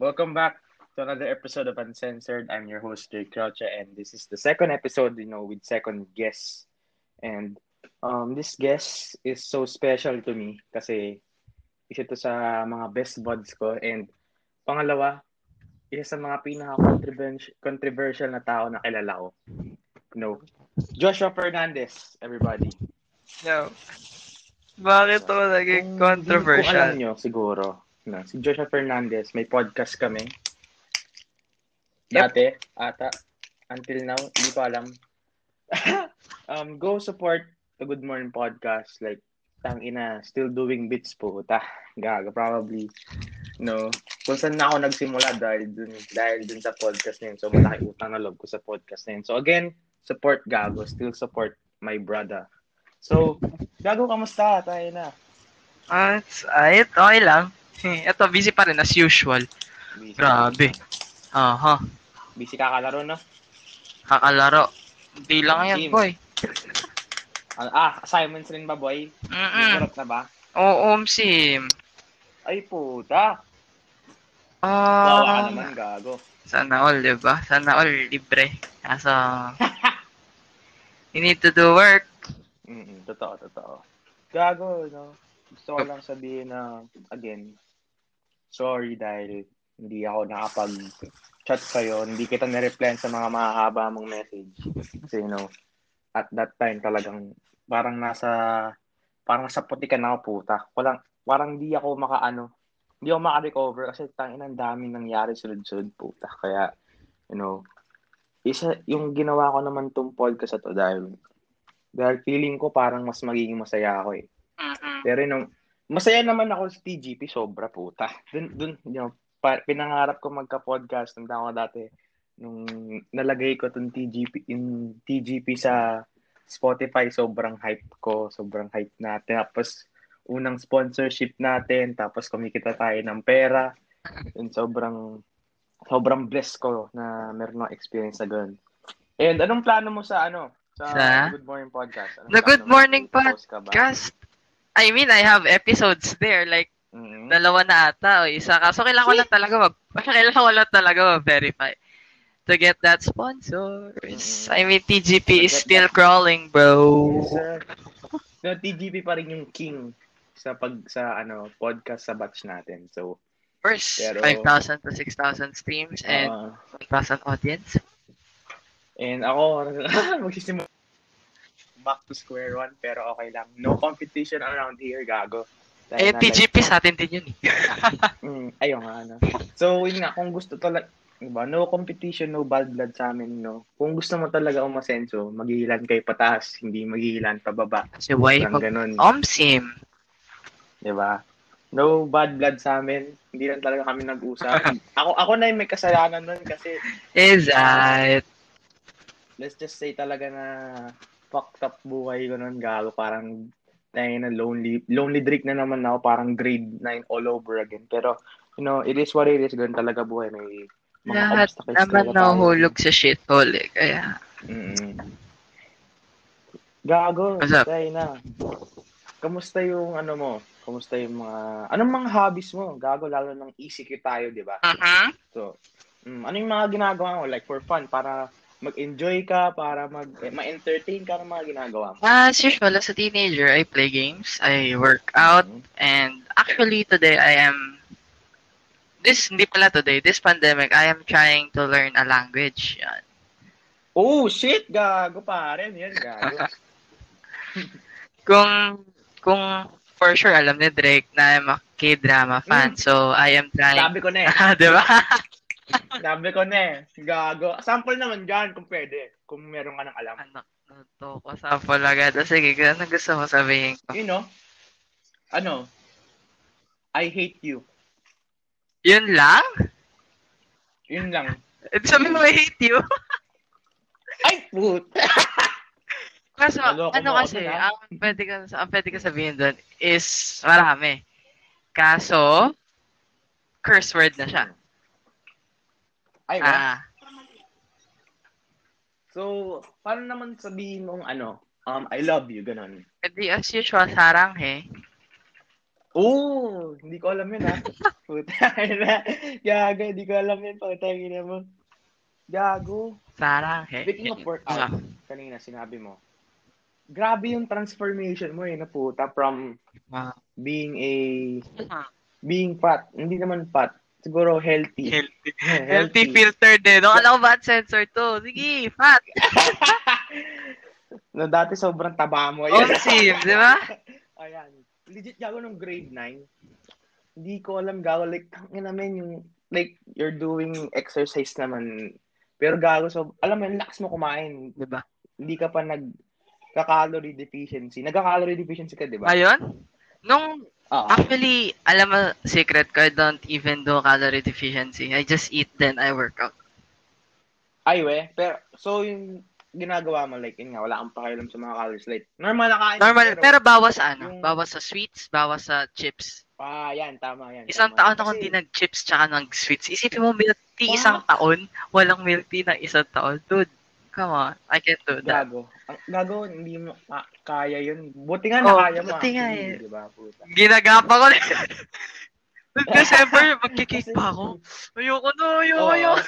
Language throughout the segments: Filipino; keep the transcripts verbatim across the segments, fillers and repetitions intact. Welcome back to another episode of Uncensored. I'm your host, Jey Croucha, and this is the second episode, you know, with second guest. And um, this guest is so special to me kasi isa to sa mga best buds ko. And pangalawa, isa sa mga pinaka-controversial na tao na kilala ko. No. Joshua Fernandez, everybody. No. Bakit ako naging controversial? Kung alam nyo, siguro. Na, si Joshua Fernandez, may podcast kami. Yep. Dati, ata, until now, hindi pa alam. um, go support The Good Morning Podcast. Like, tangina, still doing bits po. Ta, gaga, probably. No. Kung saan na ako nagsimula dahil dun, dahil dun sa podcast na yun. So, malaki utang na love ko sa podcast na yun. So, again, support gago. Still support my brother. So, gago, kamusta? Tayo na. Ah, uh, okay lang. Eto, busy pa rin, as usual. Busy. Grabe. Aha. Busy kakalaro, no? Kakalaro. Hindi lang yan, boy. Ah, assignments rin ba, boy? Mm-mm. Masarap na ba? Oo, umsim. Ay, puta. Ah. Uh, Bawa naman, gago. Sana all, diba? Sana all, libre. Kaso, you need to do work. Mm-mm, totoo, totoo. Gago, no? Gusto ko lang sabihin na, again, sorry dahil hindi ako nakapag-chat sa'yo. Hindi kita na-reply sa mga mahahaba mong message. Kasi, you know, at that time talagang parang nasa, parang nasa putikan na ako, puta. Walang, parang hindi ako makaano, hindi ako makarecover kasi tangin ang daming nangyari sulod-sulod, puta. Kaya, you know, isa, yung ginawa ko naman itong podcast na to dahil, dahil feeling ko parang mas magiging masaya ako eh. Pero nung masaya naman ako sa T G P, sobra puta. Dun, dun, you know, pa, pinangarap ko magka-podcast ng tao dati nung nalagay ko tong T G P in T G P sa Spotify, sobrang hype ko, sobrang hype natin. Tapos unang sponsorship natin, tapos kumikita tayo ng pera. And sobrang sobrang blessed ko na meron ng experience na ganun. And anong plano mo sa ano? Sa, sa? Good Morning Podcast. Anong The Good Morning Podcast. I mean, I have episodes there. Like, mm-hmm. dalawa na ata o isa ka. So, kailangan ko lang talaga mag... Kailangan ko lang talaga mag-verify to get that sponsors. Mm-hmm. I mean, T G P is still that... crawling, bro. Yes, no, T G P pa rin yung king sa pag sa ano podcast sa batch natin. So, first, pero... five thousand to six thousand streams and uh, one thousand audience. And ako, magsisimula. Back to square one, pero okay lang. No competition around here, gago. Dahil eh, na, T G P like, sa atin din yun. mm, ayun nga, ano. So, yun nga, kung gusto talaga, diba, no competition, no bad blood sa amin, no? Kung gusto mo talaga umasenso, maghihilan kayo pataas, hindi maghihilan pababa. Kasi why? Omsim. Diba? No bad blood sa amin. Hindi lang talaga kami nag-usap. ako ako na yung may kasalanan nun kasi... Is that... Let's just say talaga na... fucked up buhay ko nun, galo. Parang, tayo na, lonely, lonely Drake na naman ako. Parang grade nine all over again. Pero, you know, it is what it is. Ganun talaga buhay. May mga lahat obstacles. Lahat naman nahuhulog sa shithole, eh. Kaya, mm-hmm. Gago, tayo na. Kamusta yung, ano mo? Kamusta yung mga, anong mga hobbies mo? Gago, lalo ng E C Q tayo, di ba? Uh-huh. So, um, ano yung mga ginagawa mo? Like, for fun, para, mag-enjoy ka, para mag eh, ma-entertain ka ng mga ginagawa mo. As usual, as a teenager, I play games, I work out, mm-hmm. and actually today I am, this, hindi pala today, this pandemic, I am trying to learn a language. Yan. Oh, shit! Gago pa rin. Yan, gago. kung, kung for sure, alam ni Drake na I'm a K-drama fan, mm. so I am trying. Sabi ko na eh. Diba? Sabi ko na eh. Gago. Sample naman dyan kung pwede. Kung meron ka ng alam. Ano? Ito ko sample agad. O sige, ano gusto mo sabihin ko? You know? Ano? I hate you. Yun lang? Yun lang. Sabi mo, I hate you? Ay, put! Kaso, ano kasi, ang pwede ka, ang pwede ka sabihin doon is marami. Kaso, curse word na siya. Ay, ah. So, paano naman sabihin mong ano, um, I love you, ganun? Kasi as usual, sarang, eh. Oo, oh, hindi ko alam yun, ha? Puta, na. Gago, hindi ko alam yun. Pagkatangin na mo. Gago. Sarang. Speaking of workout, kanina sinabi mo, grabe yung transformation mo, eh, na puta, from being a, being fat. Hindi naman fat. Siguro healthy. Healthy. healthy. healthy filtered, eh. No? Alam ko ba, sensor to? Sige, fat. No, dati sobrang taba mo. Oh, sim, di ba? Ayan. Legit gago ng grade nine. Hindi ko alam gago. Like, tangin namin yung, like, you're doing exercise naman. Pero gago, so, alam mo, lakas mo kumain. Diba? Hindi ka pa nagka-calorie deficiency. Nagka-calorie deficiency ka, diba? Ayun? Nung, uh-huh. Actually, alam mo, secret ko, I don't even do calorie deficiency. I just eat, then I work out. Ay, we. Pero, so, yung ginagawa mo, like, yun nga, wala kang pakialam sa mga calories. Like, normal na kain. Normal, pero, pero bawas sa ano? Yung... Bawas sa sweets, bawas sa chips. Ah, yan, tama, yan. Isang tama. Taon ako kasi... di nag-chips tsaka nag-sweets. Isipin mo, milk tea, oh. Isang taon, walang milk tea na isang taon. Dude, come on, I can't do that. Gago. Ang, gago, hindi mo ah, kaya yun. Buti nga na oh, kaya mo. Buti nga eh. Diba, ginagapa ko. December, magkikake pa ako. Ayoko no, ayoko, ayoko.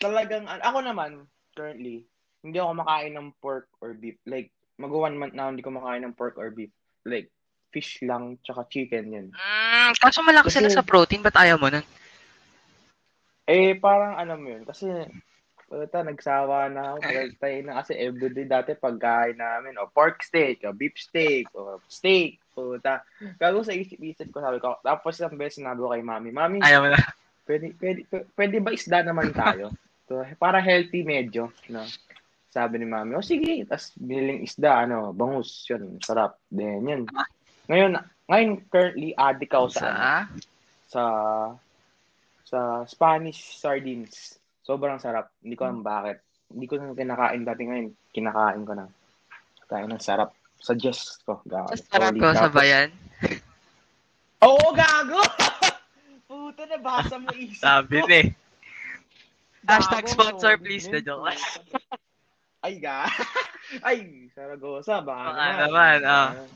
Talagang, ako naman, currently, hindi ako makain ng pork or beef. Like, mag one month na hindi ko makain ng pork or beef. Like, fish lang, tsaka chicken, yun. Mm, kaso malaki kasi, sila sa protein, ba't ayaw mo nun? Eh, parang alam mo yun. Kasi, puta, nagsawa na ako. Pagkaktayin na kasi everyday dati pagkain namin. O pork steak, o beef steak, o steak, puta. Gago sa isip-isip ko, sabi ko. Tapos, isang beses sinabi ko kay mami, mami, ayaw mo na. Pwede, pwede, pwede ba isda naman tayo? So, para healthy medyo, no? Sabi ni mami, oh sige, tas biniling isda, ano, bangus, yun, sarap. Then, yun. Ngayon, ngayon currently, addict ako sa, ano, sa, sa Spanish sardines. Sobrang sarap. Hindi ko alam bakit. Hindi ko na kinakain dati ngayon. Kinakain ko na. Kaya ng sarap. Suggest ko. Gago. Sa sarap ko, sabayan? Oo, gago! Puta, nabasa mo isip ko. Sabi ni. Hashtag sponsor, oh, please, the joke. Ay, ga. Ay, Saragosa, baka. Baka naman, ah. Oh.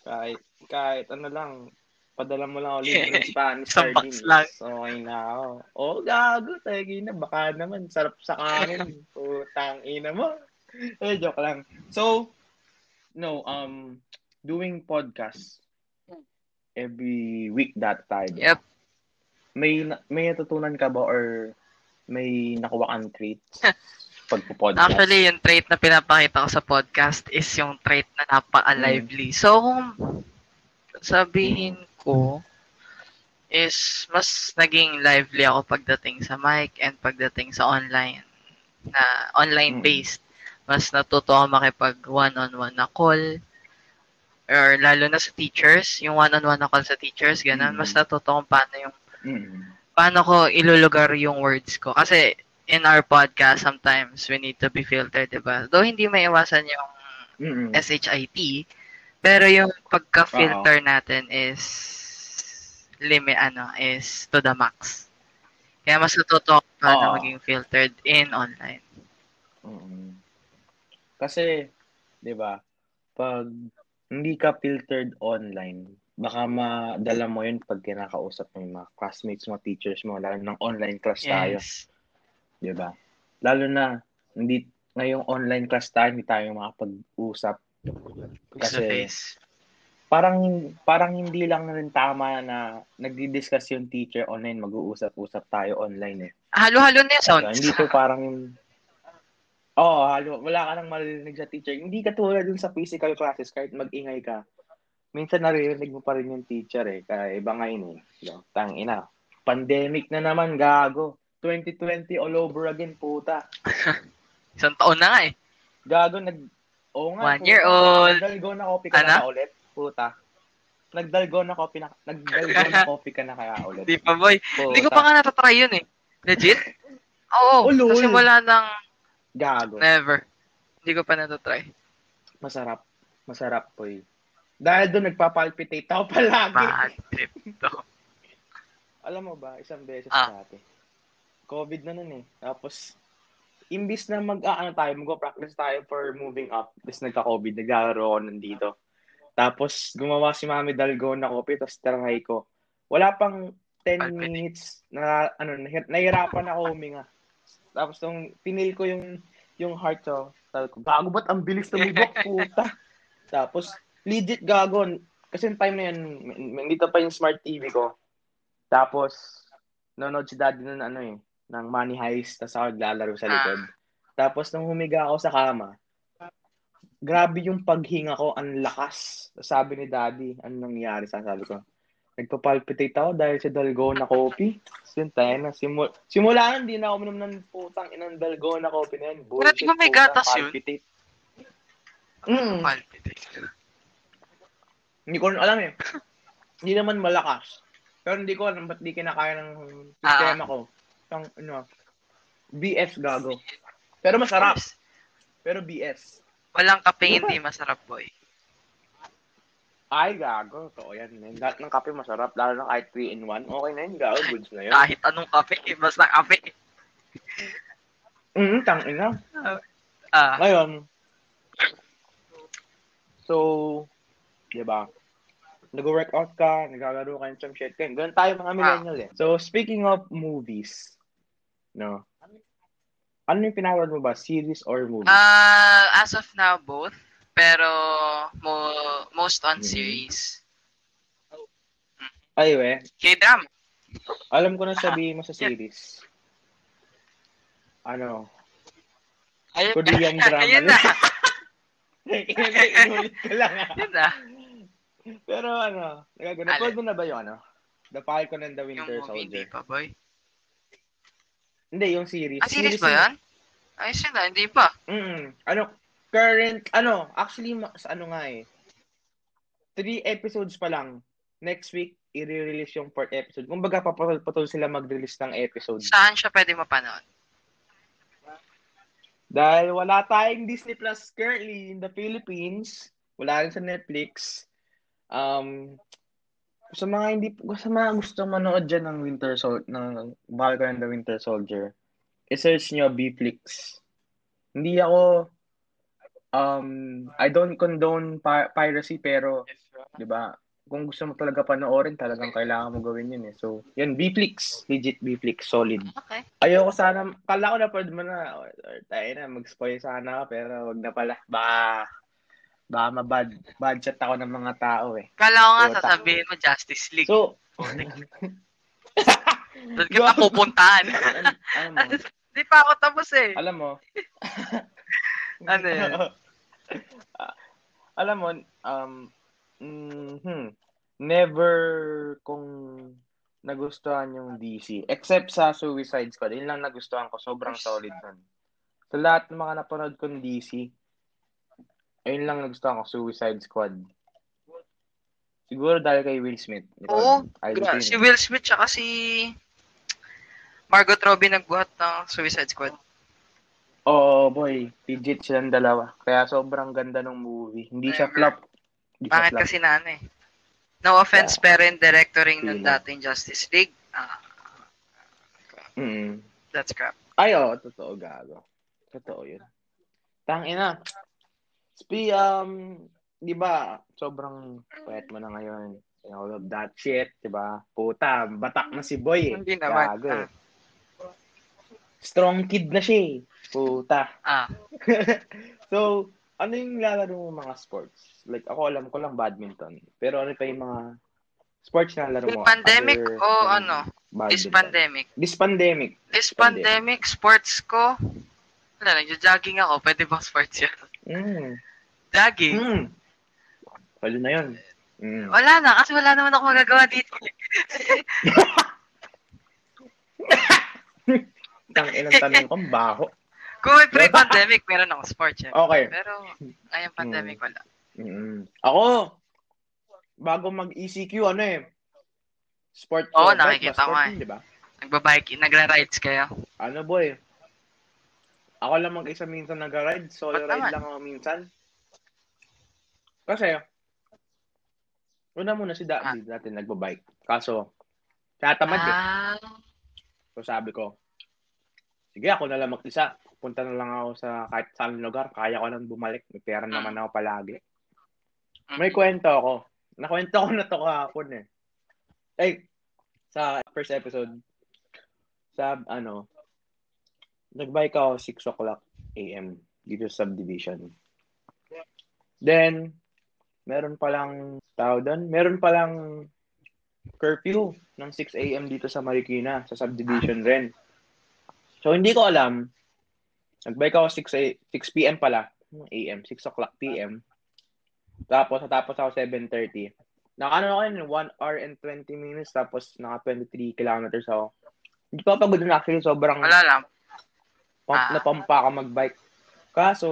Kahit, kahit, ano lang, padala mo lang ulit ng Spanish sardines. Okay na ako. Oh, gago, tagi na, baka naman, sarap sa kanin. Putang ina mo. Eh, joke lang. So, no, um, doing podcast every week that time. Yep. May may natutunan ka ba or may nakuha kang traits pagpo-podcast? Actually, yung trait na pinapakita ko sa podcast is yung trait na napaka-lively. Mm. So, kung sabihin ko is mas naging lively ako pagdating sa mic and pagdating sa online na online-based. Mm. Mas natuto ako makipag one-on-one na call or lalo na sa teachers. Yung one-on-one na call sa teachers, ganun. Mm. Mas natuto kung paano yung Mm. paano ko ilulugar yung words ko? Kasi in our podcast, sometimes we need to be filtered, diba? Though hindi maiwasan yung Mm-mm. S H I T, pero yung pagka-filter Uh-oh. natin is limit, ano, is to the max. Kaya mas natutok pa na maging filtered in online. Mm-mm. Kasi, diba, pag hindi ka filtered online, baka madala mo yun pag kinakausap mo yung mga classmates mo, teachers mo, lalo ng online class tayo. Yes. Diba? Lalo na, hindi, ngayong online class tayo, hindi tayo makapag-usap. Kasi, parang, parang hindi lang rin tama na nagdi-discuss yung teacher online, mag-uusap-usap tayo online eh. Halo-halo na yung sounds. Hindi to parang, oo, oh, halo, wala ka nang marinig sa teacher. Hindi katulad dun sa physical classes, kahit mag-ingay ka. Minsan naririnig mo pa rin yung teacher eh. Kaya iba ngayon eh. Yo, tangina. Pandemic na naman, gago. twenty twenty all over again, puta. Isang taon na nga eh. Gago, nag... Oo nga. One puta. Year old. Nagdalgo na copy ka ano? Na ulit, puta. Nagdalgo na copy na... Nagdalgo na copy ka na kaya ulit. Di pa, boy. Hindi ko pa nga natatry yun eh. Legit? Oo. Oh, kasi wala ng... Gago. Never. Hindi ko pa natatry. Masarap. Masarap, boy. Dahil doon, nagpapalpitate ako palagi. Palpitate ako. Alam mo ba, isang beses ah. natin. COVID na nun eh. Tapos, imbis na mag-ano tayo, mag-practice tayo for moving up, tapos nagka-COVID, nag-aaroon nandito. Tapos gumawa si Mami Dalgo na copy, tapos try ko. Wala pang ten minutes na ano, nahirapan ako huminga. Tapos nung pinil ko yung yung heart ko, sabi ko, bago ba't ang bilis tumibok, puta. Tapos legit gagon. Kasi yung time na yun, nandito pa yung smart T V ko. Tapos nanonood si Daddy nun ano eh, ng Money Heist, tapos ako naglalaro sa likod. Ah. Tapos nung humiga ako sa kama, grabe yung paghinga ko, ang lakas. Sabi ni Daddy, ano nangyari? Sabi ko, nagpapalpitate ako dahil sa Dalgona coffee. Yun tayo na, simula, simula nun, di na ako minum ng putang inang Dalgona coffee na yun. Bullshit, putang, may gatas palpitate. Yun. Mm. Palpitate. Hindi ko alam eh. Hindi naman malakas. Pero hindi ko alam ba't di kinakaya ng sistema ah. ko. Ang, ano, B S gago. Pero masarap. Pero B S. Walang kape, hindi masarap, boy. Ay, gago. Totoo yan. Lahat ng kape masarap. Lalo na kahit three in one. Okay na yun, gago. Goods na yun. Kahit anong kape, basta kape. Mm, tangin na. Uh, Ngayon. So, diba? Nag-workout ka, nagagaro ka, some shit. Ganun tayo mga millennial ah. eh. So, speaking of movies, no, ano yung pinawag mo ba? Series or movie? Uh, as of now, both. Pero, mo- most on mm-hmm. series. Ay, we. K-drama. Alam ko na sabihin mo sa series. Ano? Ayun, Korean drama. Ayun na. Inulit ka lang. Ayun na. Pero ano, nagagano mo na ba yung ano? The Falcon and the Winter Soldier. Yung movie, hindi pa, boy. Hindi, yung series. Ah, series, series ba yan? Ay, sila, hindi pa. Mm-mm. Ano, current, ano, actually, ano nga eh. Three episodes pa lang. Next week, i-release yung fourth episode. Kung baga, papatol sila mag-release ng episode. Saan siya pwede mapanood? Dahil wala tayong Disney Plus currently in the Philippines. Wala rin sa Netflix. Um... Sa mga hindi sa mga gustong manood diyan ng Winter Sol ng Falcon and the Winter Soldier, i-search niyo Bflix. Hindi ako um I don't condone pi- piracy pero 'di ba? Kung gusto mo talaga panoorin, talagang kailangan mo gawin 'yun eh. So, 'yun Bflix, legit Bflix, solid. Okay. Ayoko sana kala ko na pwede mo na tayo na mag-spoil sana ako pero wag na pala. Baka Baka mabad bad chat ako ng mga tao eh. Kala ko nga so, sasabihin mo Justice League. So, doon ka pa pupuntahan. Hindi pa ako tapos eh. Alam mo. ano yan? Alam mo, um, mm-hmm, never kung nagustuhan yung D C. Except sa Suicide Squad. Yun lang nagustuhan ko. Sobrang solid nun. Sa lahat ng mga napanood kong D C, ayun lang nagustuhan ko, Suicide Squad. Siguro dahil kay Will Smith. Oo, gra- si Will Smith tsaka si Margot Robbie nagbuhat ng Suicide Squad. Oo, oh, boy. Legit silang dalawa. Kaya sobrang ganda ng movie. Hindi siya flop. Hindi bakit siya flop. Kasi na ano eh. No offense, yeah. Pero yung directoring yeah. Ng dating Justice League. Ah, mm. That's crap. Ay, oo. Oh, totoo, gago. Totoo yun. Tangina. Spi, um, di ba, sobrang pwet mo na ngayon. All of that shit, di ba? Puta, batak na si boy eh. Hindi naman. Ah. Strong kid na siya eh. Puta. Ah. So, ano yung lalaro mo mga sports? Like, ako alam ko lang badminton. Pero ano pa yung mga sports na laro mo? Pandemic after, o um, ano? Badminton. This pandemic. This pandemic. This pandemic, sports ko. Wala, nag-jogging ako. Pwede ba sports yan? Mm. Dagi. Mm. Wala na yun. Mm. Wala na, kasi wala naman ako magagawa dito. Ang ilang tanong ko, baho. Kung may pre-pandemic, meron akong sports. Eh. Okay. Pero, ayun, pandemic, wala. Mm. Ako, bago mag-E C Q, ano eh, sport. Oo, nakikita ko eh. Diba? Nagbabike, nagra-rides kayo. Ano boy, ako lang mag-isa minsan nag-ride. Solo But ride naman. Lang ako minsan. Kasi, una muna si Daddy ah. natin nagbabike. Kaso, tatamad ah. eh. So sabi ko, sige ako na lang mag-isa. Punta na lang ako sa kahit saan lugar. Kaya ko lang bumalik. May pera naman ako palagi. May kwento ako. Nakwento ko na to kahapon eh. Ay, sa first episode, sa ano, nagbike ako six o'clock a.m. dito sa subdivision. Then, meron palang tao doon. Meron palang curfew ng six a.m. dito sa Marikina, sa subdivision rin. So, hindi ko alam. Nagbike ako six p.m. pala. A M, six o'clock p.m. Tapos, natapos ako seven thirty. Nakaano ako yun, one hour and twenty minutes. Tapos, naka twenty-three kilometers ako. Hindi pa pagod na actually. Sobrang wala lang. Pump, ah. Napampa ako mag-bike. Kaso,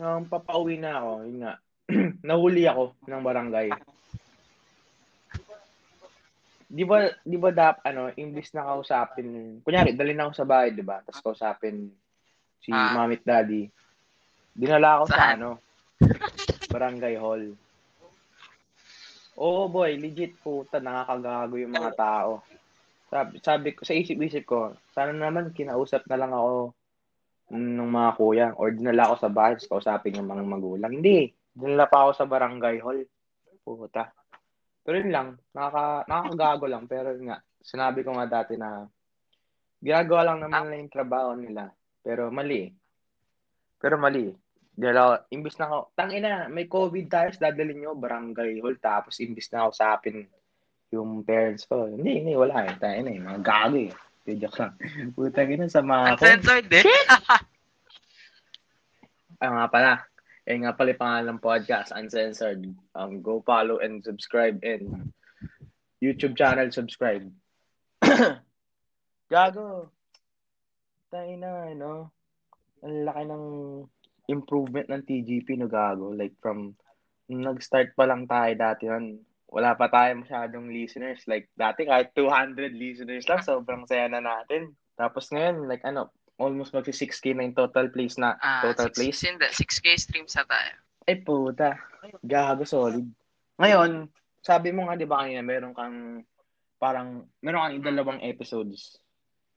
um, papauwi na ako. Yun nga. Nahuli ako ng barangay. Di ba, di ba dap, ano, English na kausapin. Kunyari, dali na ako sa bahay, di ba? Tapos kausapin si ah. Mami at Daddy. Dinala ako saan? Sa, ano, barangay hall. Oo, oh boy, legit puta, nakakagago yung mga tao. Sabi, sabi ko, sa isip-isip ko, sana naman kinausap na lang ako ng mga kuya or dinala ako sa bahay, tapos kausapin yung mga magulang. Hindi, dinala pa ako sa barangay hall. Puta. Pero yun lang, nakaka, nakakagago lang. Pero yun nga, sinabi ko nga dati na ginagawa lang naman nila yung trabaho nila. Pero mali. Pero mali. Dala, imbis na ako, tangina, may COVID tapos dadalhin nyo, barangay hall. Tapos imbis na ako sapin yung parents ko. Hindi, hindi, wala. Eh. Tangina, eh, mga gago eh. Joke lang. Putang ina, sama ako. Uncensored eh. Ay nga pala. Eh nga pala yung pangalan ng podcast, Uncensored. Um, go follow and subscribe and YouTube channel subscribe. Gago. Tayo na, ano? Ang laki ng improvement ng T G P, no, gago. Like, from nag-start pa lang tayo dati yun. Wala pa tayo masyadong listeners. Like, dati kahit two hundred listeners lang, sobrang saya na natin. Tapos ngayon, like, ano, almost magsi six K na yung total plays na. Ah, total plays. six K streams na tayo. Ay, puta. Gago, solid. Ngayon, sabi mo nga, di ba kanina, meron kang, parang, meron kang dalawang episodes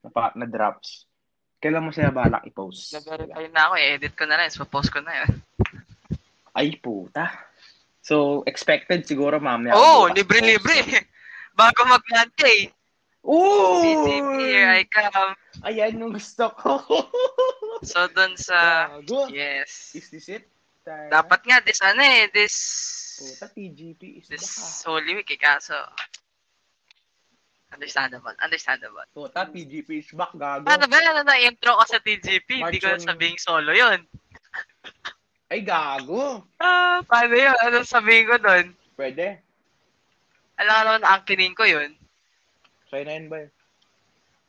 na, pa, na drops. Kailan mo siya balak i-post? Nag-verify na ako, i-edit ko na lang, ipopost ko na yun. Ay, puta. So, expected siguro, ma'am. Oo, oh, libre-libre. Post. Bago mag-plante eh. Oo! T G P, here I come. Ayan, yung gusto ko. So, dun sa... Bago. Yes. Is this it? Tara. Dapat nga, this ano eh, this... Puta, T G P is this baka. Holy Week eh, kaso... Understandable, understandable. Puta, T G P is back, gago. Ano ba, ano na intro ko sa T G P? Hindi ko on... sabihing solo yun. Ay, gago. Ah, paano yun? Ano sabihin ko dun? Pwede. Alam ka naman, ang kinin ko yun. Sa'yo na yun ba yun?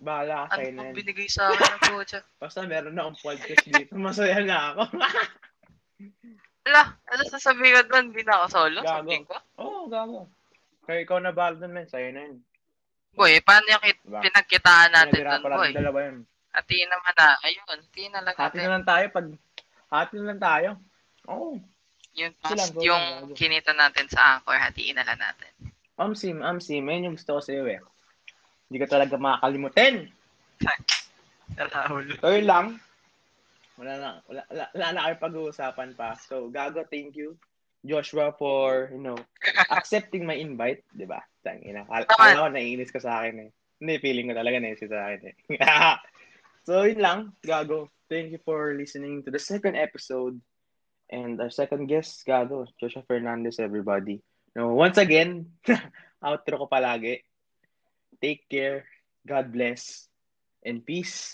Bahala ka sa'yo na yun. Ano pang binigay sa akin ng coach? Basta meron na akong podcast dito. Masaya na ako. Ala, ano sasabihin ko doon? Hindi na ako solo? Gago. Ko? Oo, oh, gago. Kaya ikaw na bahala doon, man. Sa'yo na yun. Boy, paano yung kit- diba? Pinagkitaan natin doon, boy? Dalawa yun. Hatiin naman na. Ayun, hatiin na lang natin. Hatiin na lang tayo. Pag... Hatiin na lang tayo. Oo. Oh. Yung, past, lang, yung lang. Kinita natin sa Anchor, hatiin na lang natin. Amsim, amsim. Ayun yung gusto ko sa'yo eh. Hindi ka talaga makakalimutin. So, yun lang. Wala na, wala, wala, wala na kayo pag-uusapan pa. So, gago, thank you, Joshua, for, you know, accepting my invite. Diba? Tangina. Al- alam ko, naiinis ka sa akin eh. Hindi, feeling ko talaga naiinis sa akin eh. So, yun lang, gago. Thank you for listening to the second episode. And our second guest, gago, Joshua Fernandez, everybody. Now, once again, outro ko palagi. Take care, God bless, and peace.